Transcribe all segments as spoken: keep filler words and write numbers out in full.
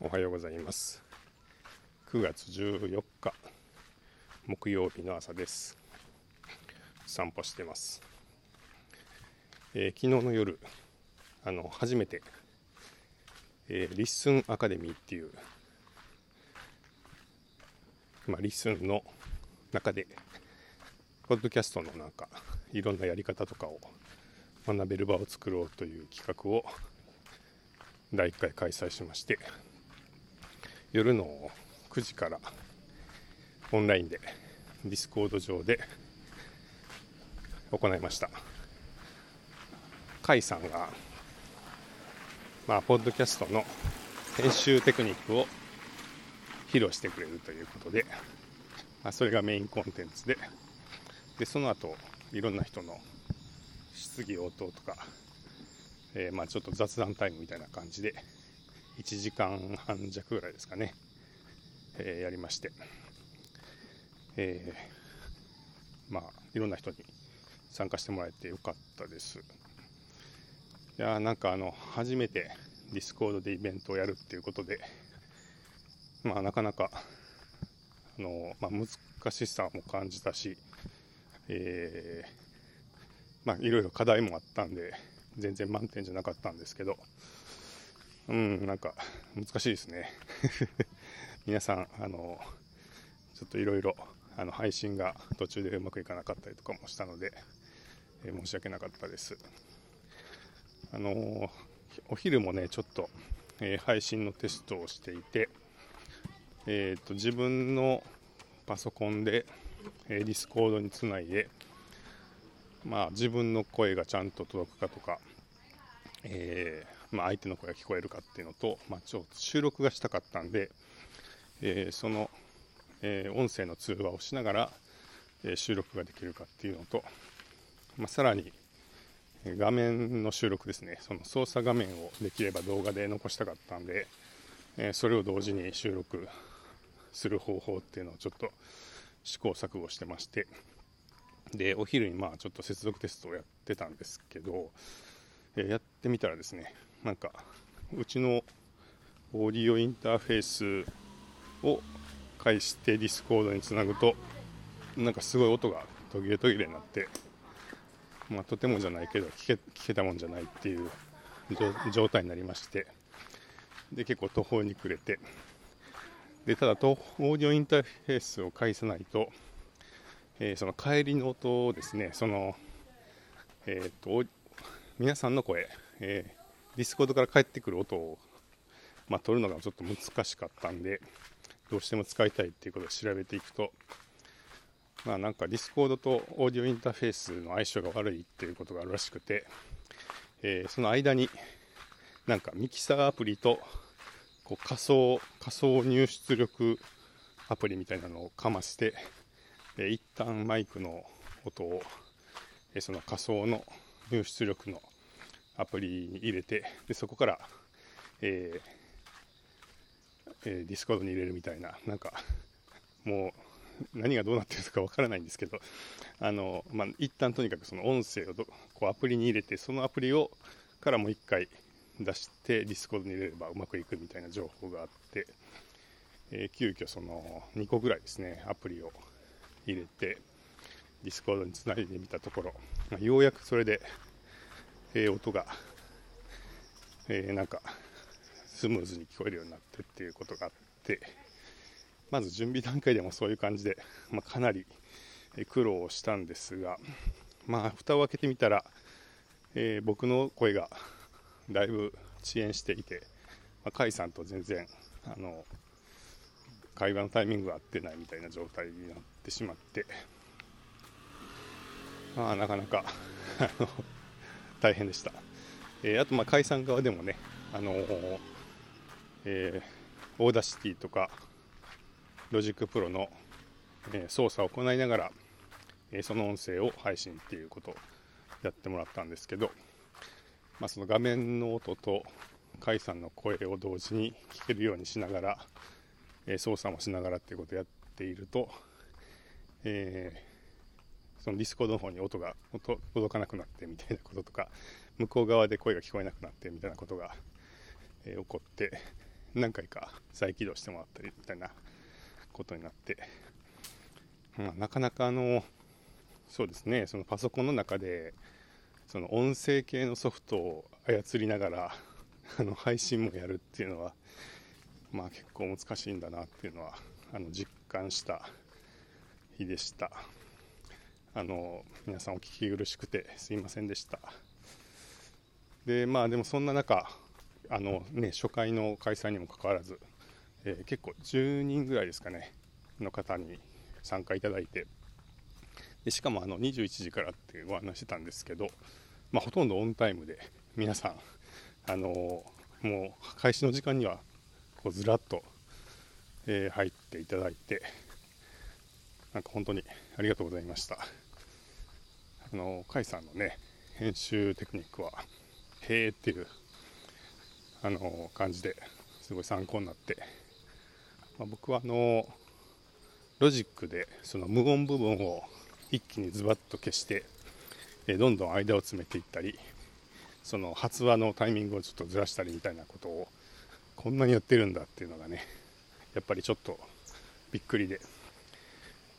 おはようございます。くがつじゅうよっか木曜日の朝です。散歩してます。えー、昨日の夜あの初めて、えー、リッスンアカデミーっていう、まあ、リッスンの中でポッドキャストのなんかいろんなやり方とかを学べる場を作ろうという企画をだいいっかい開催しまして、夜のくじからオンラインでディスコード上で行いました。甲斐さんが、まあ、ポッドキャストの編集テクニックを披露してくれるということで、まあ、それがメインコンテンツで、でその後いろんな人の質疑応答とか、えー、まあちょっと雑談タイムみたいな感じでいちじかんはん弱ぐらいですかね、えー、やりまして、えー、まあいろんな人に参加してもらえてよかったです。いやなんかあの初めてディスコードでイベントをやるっていうことで、まあなかなかあの、まあ、難しさも感じたし、えー、まあいろいろ課題もあったんで全然満点じゃなかったんですけど、うんなんか難しいですね皆さんあのちょっといろいろあの配信が途中でうまくいかなかったりとかもしたので、えー、申し訳なかったです。あのー、お昼もねちょっと、えー、配信のテストをしていて、えー、と自分のパソコンで、えー、ディスコードにつないで、まあ、自分の声がちゃんと届くかとか、えーまあ、相手の声が聞こえるかっていうのと、まあ、ちょっと収録がしたかったんで、えー、その、えー、音声の通話をしながら、えー、収録ができるかっていうのと、まあ、さらに画面の収録ですね、その操作画面をできれば動画で残したかったんで、えー、それを同時に収録する方法っていうのをちょっと試行錯誤してまして、でお昼にまあちょっと接続テストをやってたんですけど、えー、やってみたらですね、なんかうちのオーディオインターフェースを介してディスコードにつなぐとなんかすごい音が途切れ途切れになって、まあ、とてもじゃないけど聞け、聞けたもんじゃないっていう状態になりまして、で結構途方に暮れて、でただとオーディオインターフェースを介さないとえー、その帰りの音をですね、その、えー、と皆さんの声、えー、ディスコードから返ってくる音を、まあ、取るのがちょっと難しかったんで、どうしても使いたいっていうことを調べていくと、まあ、なんかディスコードとオーディオインターフェースの相性が悪いっていうことがあるらしくて、えー、その間になんかミキサーアプリとこう仮想仮想入出力アプリみたいなのをかまして、一旦マイクの音をその仮想の入出力のアプリに入れて、でそこから、えーえー、ディスコードに入れるみたいな、なんかもう何がどうなってるのかわからないんですけど、あの、まあ、一旦とにかくその音声をどこうアプリに入れて、そのアプリをからもう一回出してディスコードに入れればうまくいくみたいな情報があって、えー、急遽そのにこぐらいですねアプリを入れてディスコードにつないでみたところ、まあ、ようやくそれで、えー、音が、えー、なんかスムーズに聞こえるようになってっていうことがあって、まず準備段階でもそういう感じで、まあ、かなり苦労をしたんですが、まあ蓋を開けてみたら、えー、僕の声がだいぶ遅延していて、まあ、甲斐さんと全然あの会話のタイミングが合ってないみたいな状態になってしまって、まあ、なかなか大変でした。えー、あとまあ解散側でもね、あのーえー、オーダーシティとかロジックプロの、えー、操作を行いながら、えー、その音声を配信っていうことをやってもらったんですけど、まあ、その画面の音と解散の声を同時に聞けるようにしながら操作もしながらっていうことをやっていると、えー、そのディスコードの方に音が音届かなくなってみたいなこととか、向こう側で声が聞こえなくなってみたいなことが、えー、起こって、何回か再起動してもらったりみたいなことになって、まあ、なかなかあのそうですね、そのパソコンの中でその音声系のソフトを操りながらあの配信もやるっていうのは、まあ、結構難しいんだなっていうのはあの実感した日でした。あの皆さんお聞き苦しくてすいませんでした。でまあでもそんな中あの、ね、初回の開催にもかかわらず、えー、結構じゅうにんぐらいですかねの方に参加いただいて、でしかもあのにじゅういちじからってお話してたんですけど、まあ、ほとんどオンタイムで皆さんあのもう開始の時間にはこうずらっと、えー、入っていただいて、なんか本当にありがとうございました。あの甲斐さんのね編集テクニックはへえっていうあの感じですごい参考になって、まあ、僕はあのロジックでその無言部分を一気にズバッと消して、えー、どんどん間を詰めていったり、その発話のタイミングをちょっとずらしたりみたいなことをこんなにやってるんだっていうのがねやっぱりちょっとびっくりで、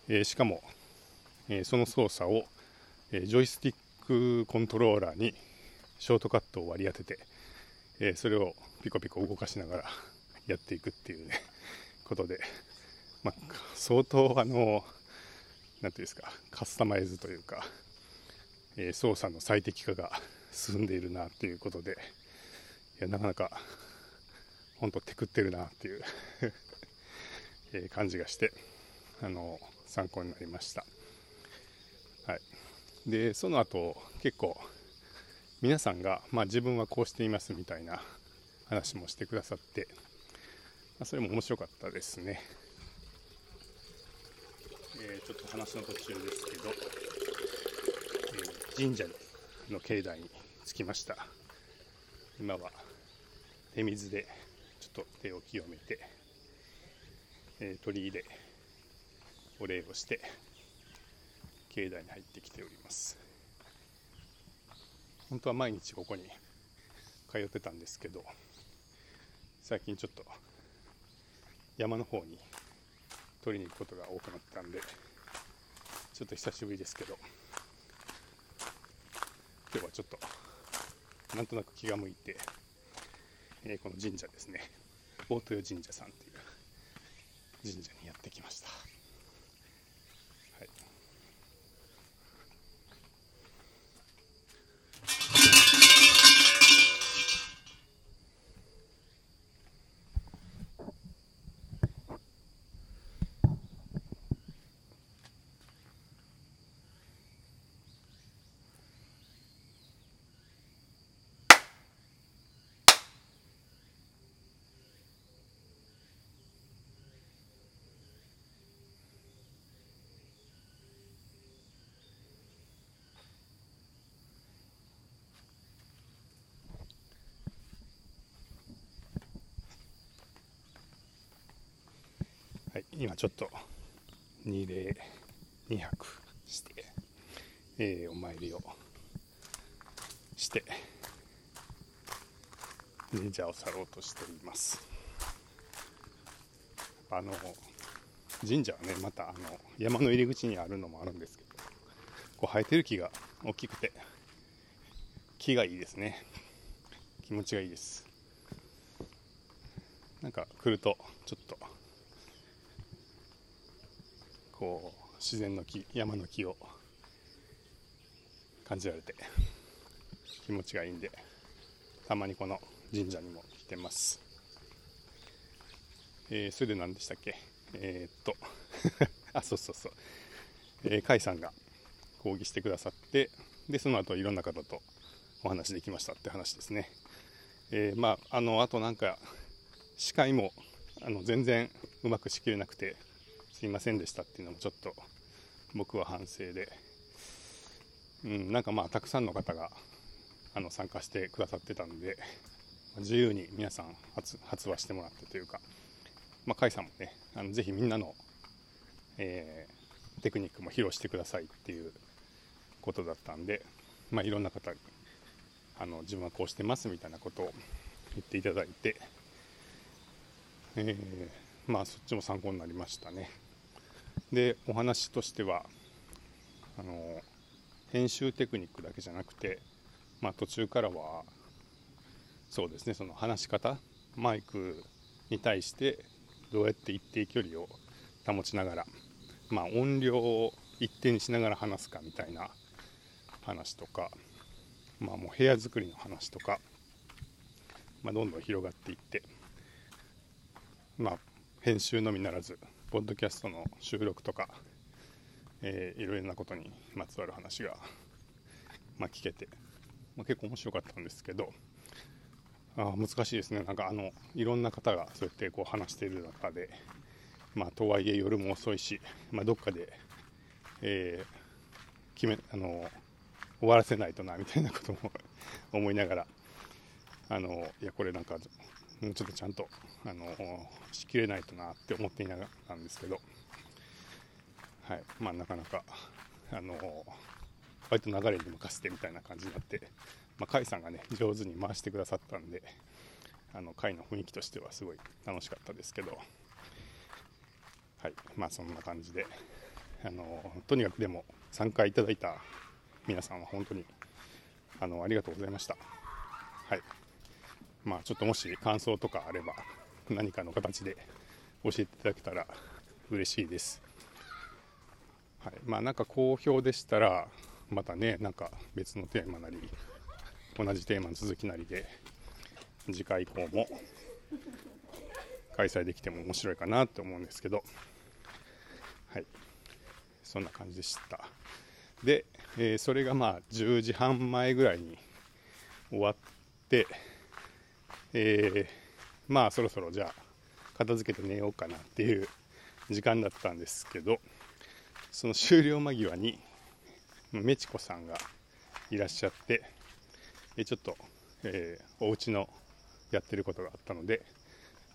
えー、しかも、えー、その操作を、えー、ジョイスティックコントローラーにショートカットを割り当てて、えー、それをピコピコ動かしながらやっていくっていうねことで、まあ、相当あのなんていうんですかカスタマイズというか、えー、操作の最適化が進んでいるなっていうことで、いやなかなか本当テクってるなっていう感じがしてあの参考になりました。はい、でその後結構皆さんが、まあ、自分はこうしていますみたいな話もしてくださって、まあ、それも面白かったですね。えー、ちょっと話の途中ですけど、えー、神社の境内に着きました。今は手水でちょっと手を清めて、えー、鳥居でお礼をして境内に入ってきております。本当は毎日ここに通ってたんですけど、最近ちょっと山の方に取りに行くことが多くなったんでちょっと久しぶりですけど、今日はちょっとなんとなく気が向いて、えー、この神社ですね、大豊神社さんという神社にやってきました。はい、今ちょっと二礼二拍して、えー、お参りをして神社を去ろうとしています。あの神社はねまたあの山の入り口にあるのもあるんですけど、こう生えてる木が大きくて木がいいですね。気持ちがいいです。なんか来るとちょっとこう自然の木、山の木を感じられて気持ちがいいんで、たまにこの神社にも来てます。えー、それで何でしたっけ、えー、っとあそうそうそう、えー、甲斐さんが講義してくださって、でその後いろんな方とお話できましたって話ですね。えー、まああのあとなんか司会もあの全然うまくしきれなくてすいませんでしたっていうのもちょっと僕は反省で、うん、なんかまあたくさんの方があの参加してくださってたんで自由に皆さん 発, 発話してもらってというか、まあ、甲斐さんもねあのぜひみんなの、えー、テクニックも披露してくださいっていうことだったんで、まあ、いろんな方にあの自分はこうしてますみたいなことを言っていただいて、えー、まあそっちも参考になりましたね。でお話としてはあの編集テクニックだけじゃなくて、まあ、途中からはそうですね、その話し方、マイクに対してどうやって一定距離を保ちながら、まあ、音量を一定にしながら話すかみたいな話とか、まあ、もう部屋作りの話とか、まあ、どんどん広がっていって、まあ、編集のみならずポッドキャストの収録とか、えー、いろいろなことにまつわる話が、まあ、聞けて、まあ、結構面白かったんですけど、あ難しいですね。なんかあのいろんな方がそうやってこう話している中で、まあ、とはいえ夜も遅いし、まあ、どっかで、えー、決めあの終わらせないとなみたいなことも思いながら、あのいやこれなんかもうちょっとちゃんとあのしきれないとなって思っていながらなんですけど、はいまあ、なかなかあの割と流れに任せてみたいな感じになって、まあ、甲斐さんがね上手に回してくださったんで、あの甲斐の雰囲気としてはすごい楽しかったですけど、はいまあそんな感じで、あのとにかくでも参加いただいた皆さんは本当に あのありがとうございました。はいまあちょっともし感想とかあれば何かの形で教えていただけたら嬉しいです。はいまあなんか好評でしたらまたね、なんか別のテーマなり同じテーマの続きなりで次回以降も開催できても面白いかなと思うんですけど、はいそんな感じでした。で、えー、それがまあじゅうじはん前ぐらいに終わって、えー、まあそろそろじゃあ片付けて寝ようかなっていう時間だったんですけど、その終了間際にメチコさんがいらっしゃって、えー、ちょっと、えー、お家のやってることがあったので、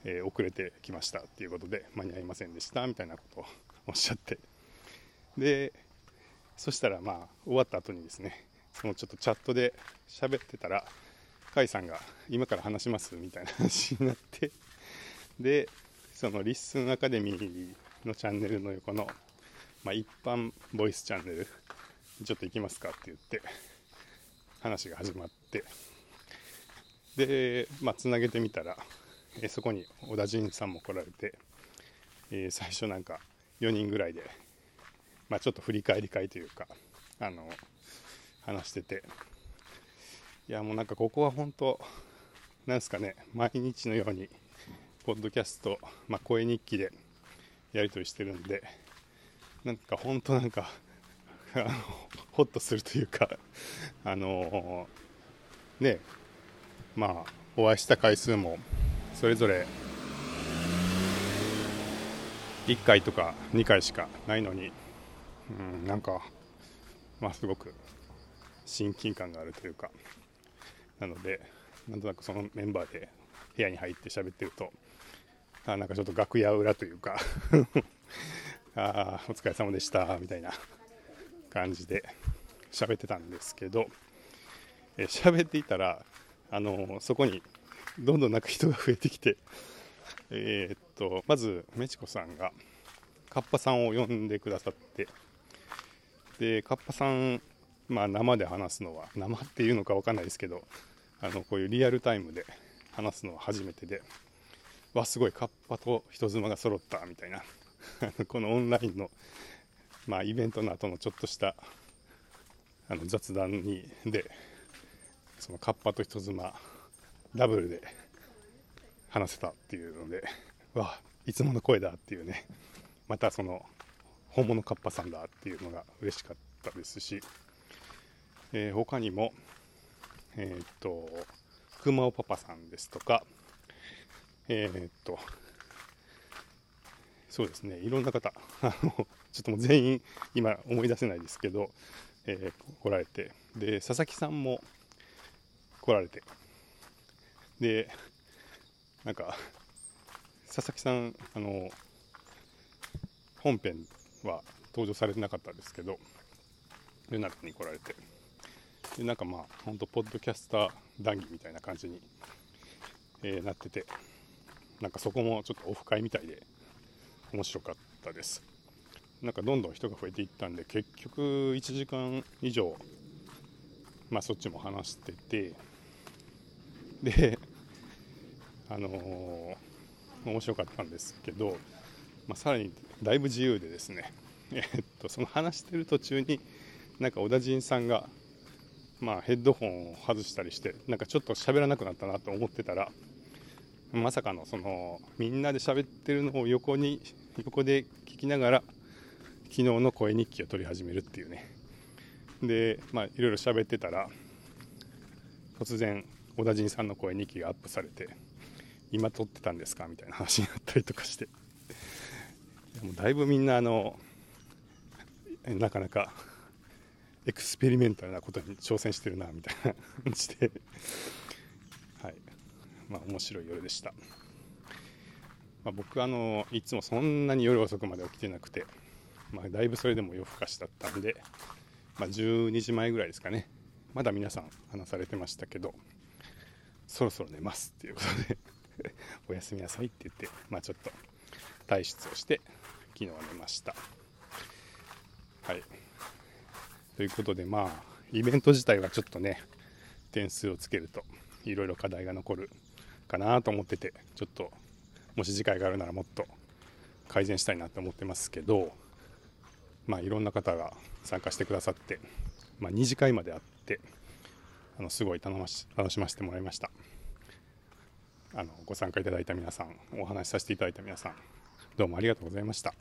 えー、遅れてきましたっていうことで間に合いませんでしたみたいなことをおっしゃって、でそしたらまあ終わった後にですね、そのちょっとチャットで喋ってたら甲斐さんが今から話しますみたいな話になって、でそのリッスンアカデミーのチャンネルの横の、まあ、一般ボイスチャンネルちょっと行きますかって言って話が始まって、でまあつなげてみたらえそこに小田仁さんも来られて、えー、最初なんかよにんぐらいでまあ、ちょっと振り返り会というかあの話してて、いやもうなんかここは本当なんですかね、毎日のようにポッドキャスト、まあ、声日記でやり取りしてるんで、なんか本当なんかあのホッとするというか、あのねまあお会いした回数もそれぞれいっかいとかにかいしかないのに、うん、なんか、まあ、すごく親近感があるというか、なのでなんとなくそのメンバーで部屋に入って喋ってると、あなんかちょっと楽屋裏というかあお疲れ様でしたみたいな感じで喋ってたんですけど、え喋っていたらあのそこにどんどんなんか人が増えてきて、えー、っとまずメチコさんがカッパさんを呼んでくださって、でカッパさん、まあ、生で話すのは生っていうのか分かんないですけど、あのこういうリアルタイムで話すのは初めてで、わすごいカッパと人妻が揃ったみたいなこのオンラインの、まあ、イベントの後のちょっとしたあの雑談にで、そのカッパと人妻ダブルで話せたっていうので、わいつもの声だっていうね、またその本物カッパさんだっていうのが嬉しかったですし、えー、他にもえー、っとくまおパパさんですとか、えー、っとそうですね、いろんな方あのちょっともう全員今思い出せないですけど、えー、来られて、で佐々木さんも来られて、でなんか佐々木さんあの本編は登場されてなかったんですけど、ルナに来られて、でなんかまあ本当ポッドキャスター談義みたいな感じに、えー、なってて、なんかそこもちょっとオフ会みたいで面白かったです。なんかどんどん人が増えていったんで、結局いちじかんいじょう、まあそっちも話してて、であのー、面白かったんですけど、まあ、さらにだいぶ自由でですね、えっとその話してる途中になんか小田陣さんがまあヘッドホンを外したりして、なんかちょっと喋らなくなったなと思ってたら、まさかのそのみんなで喋ってるのを横に横で聞きながら昨日の声日記を撮り始めるっていうね。でまあいろいろ喋ってたら突然小田陣さんの声日記がアップされて、今撮ってたんですかみたいな話になったりとかして、もうだいぶみんなあのなかなかエクスペリメンタルなことに挑戦してるなみたいな感じで、はい、まあ面白い夜でした。まあ、僕あのいつもそんなに夜遅くまで起きてなくて、まあ、だいぶそれでも夜更かしだったんで、まあ、じゅうにじまえぐらいですかね。まだ皆さん話されてましたけど、そろそろ寝ますっていうことでおやすみなさいって言って、まあ、ちょっと退出をして昨日は寝ました。はい。ということで、まあイベント自体はちょっとね点数をつけるといろいろ課題が残るかなと思ってて、ちょっともし次回があるならもっと改善したいなと思ってますけど、まあいろんな方が参加してくださって、まあ、二次会まであって、あのすごい楽し、楽しませてもらいました。あのご参加いただいた皆さん、お話しさせていただいた皆さん、どうもありがとうございました。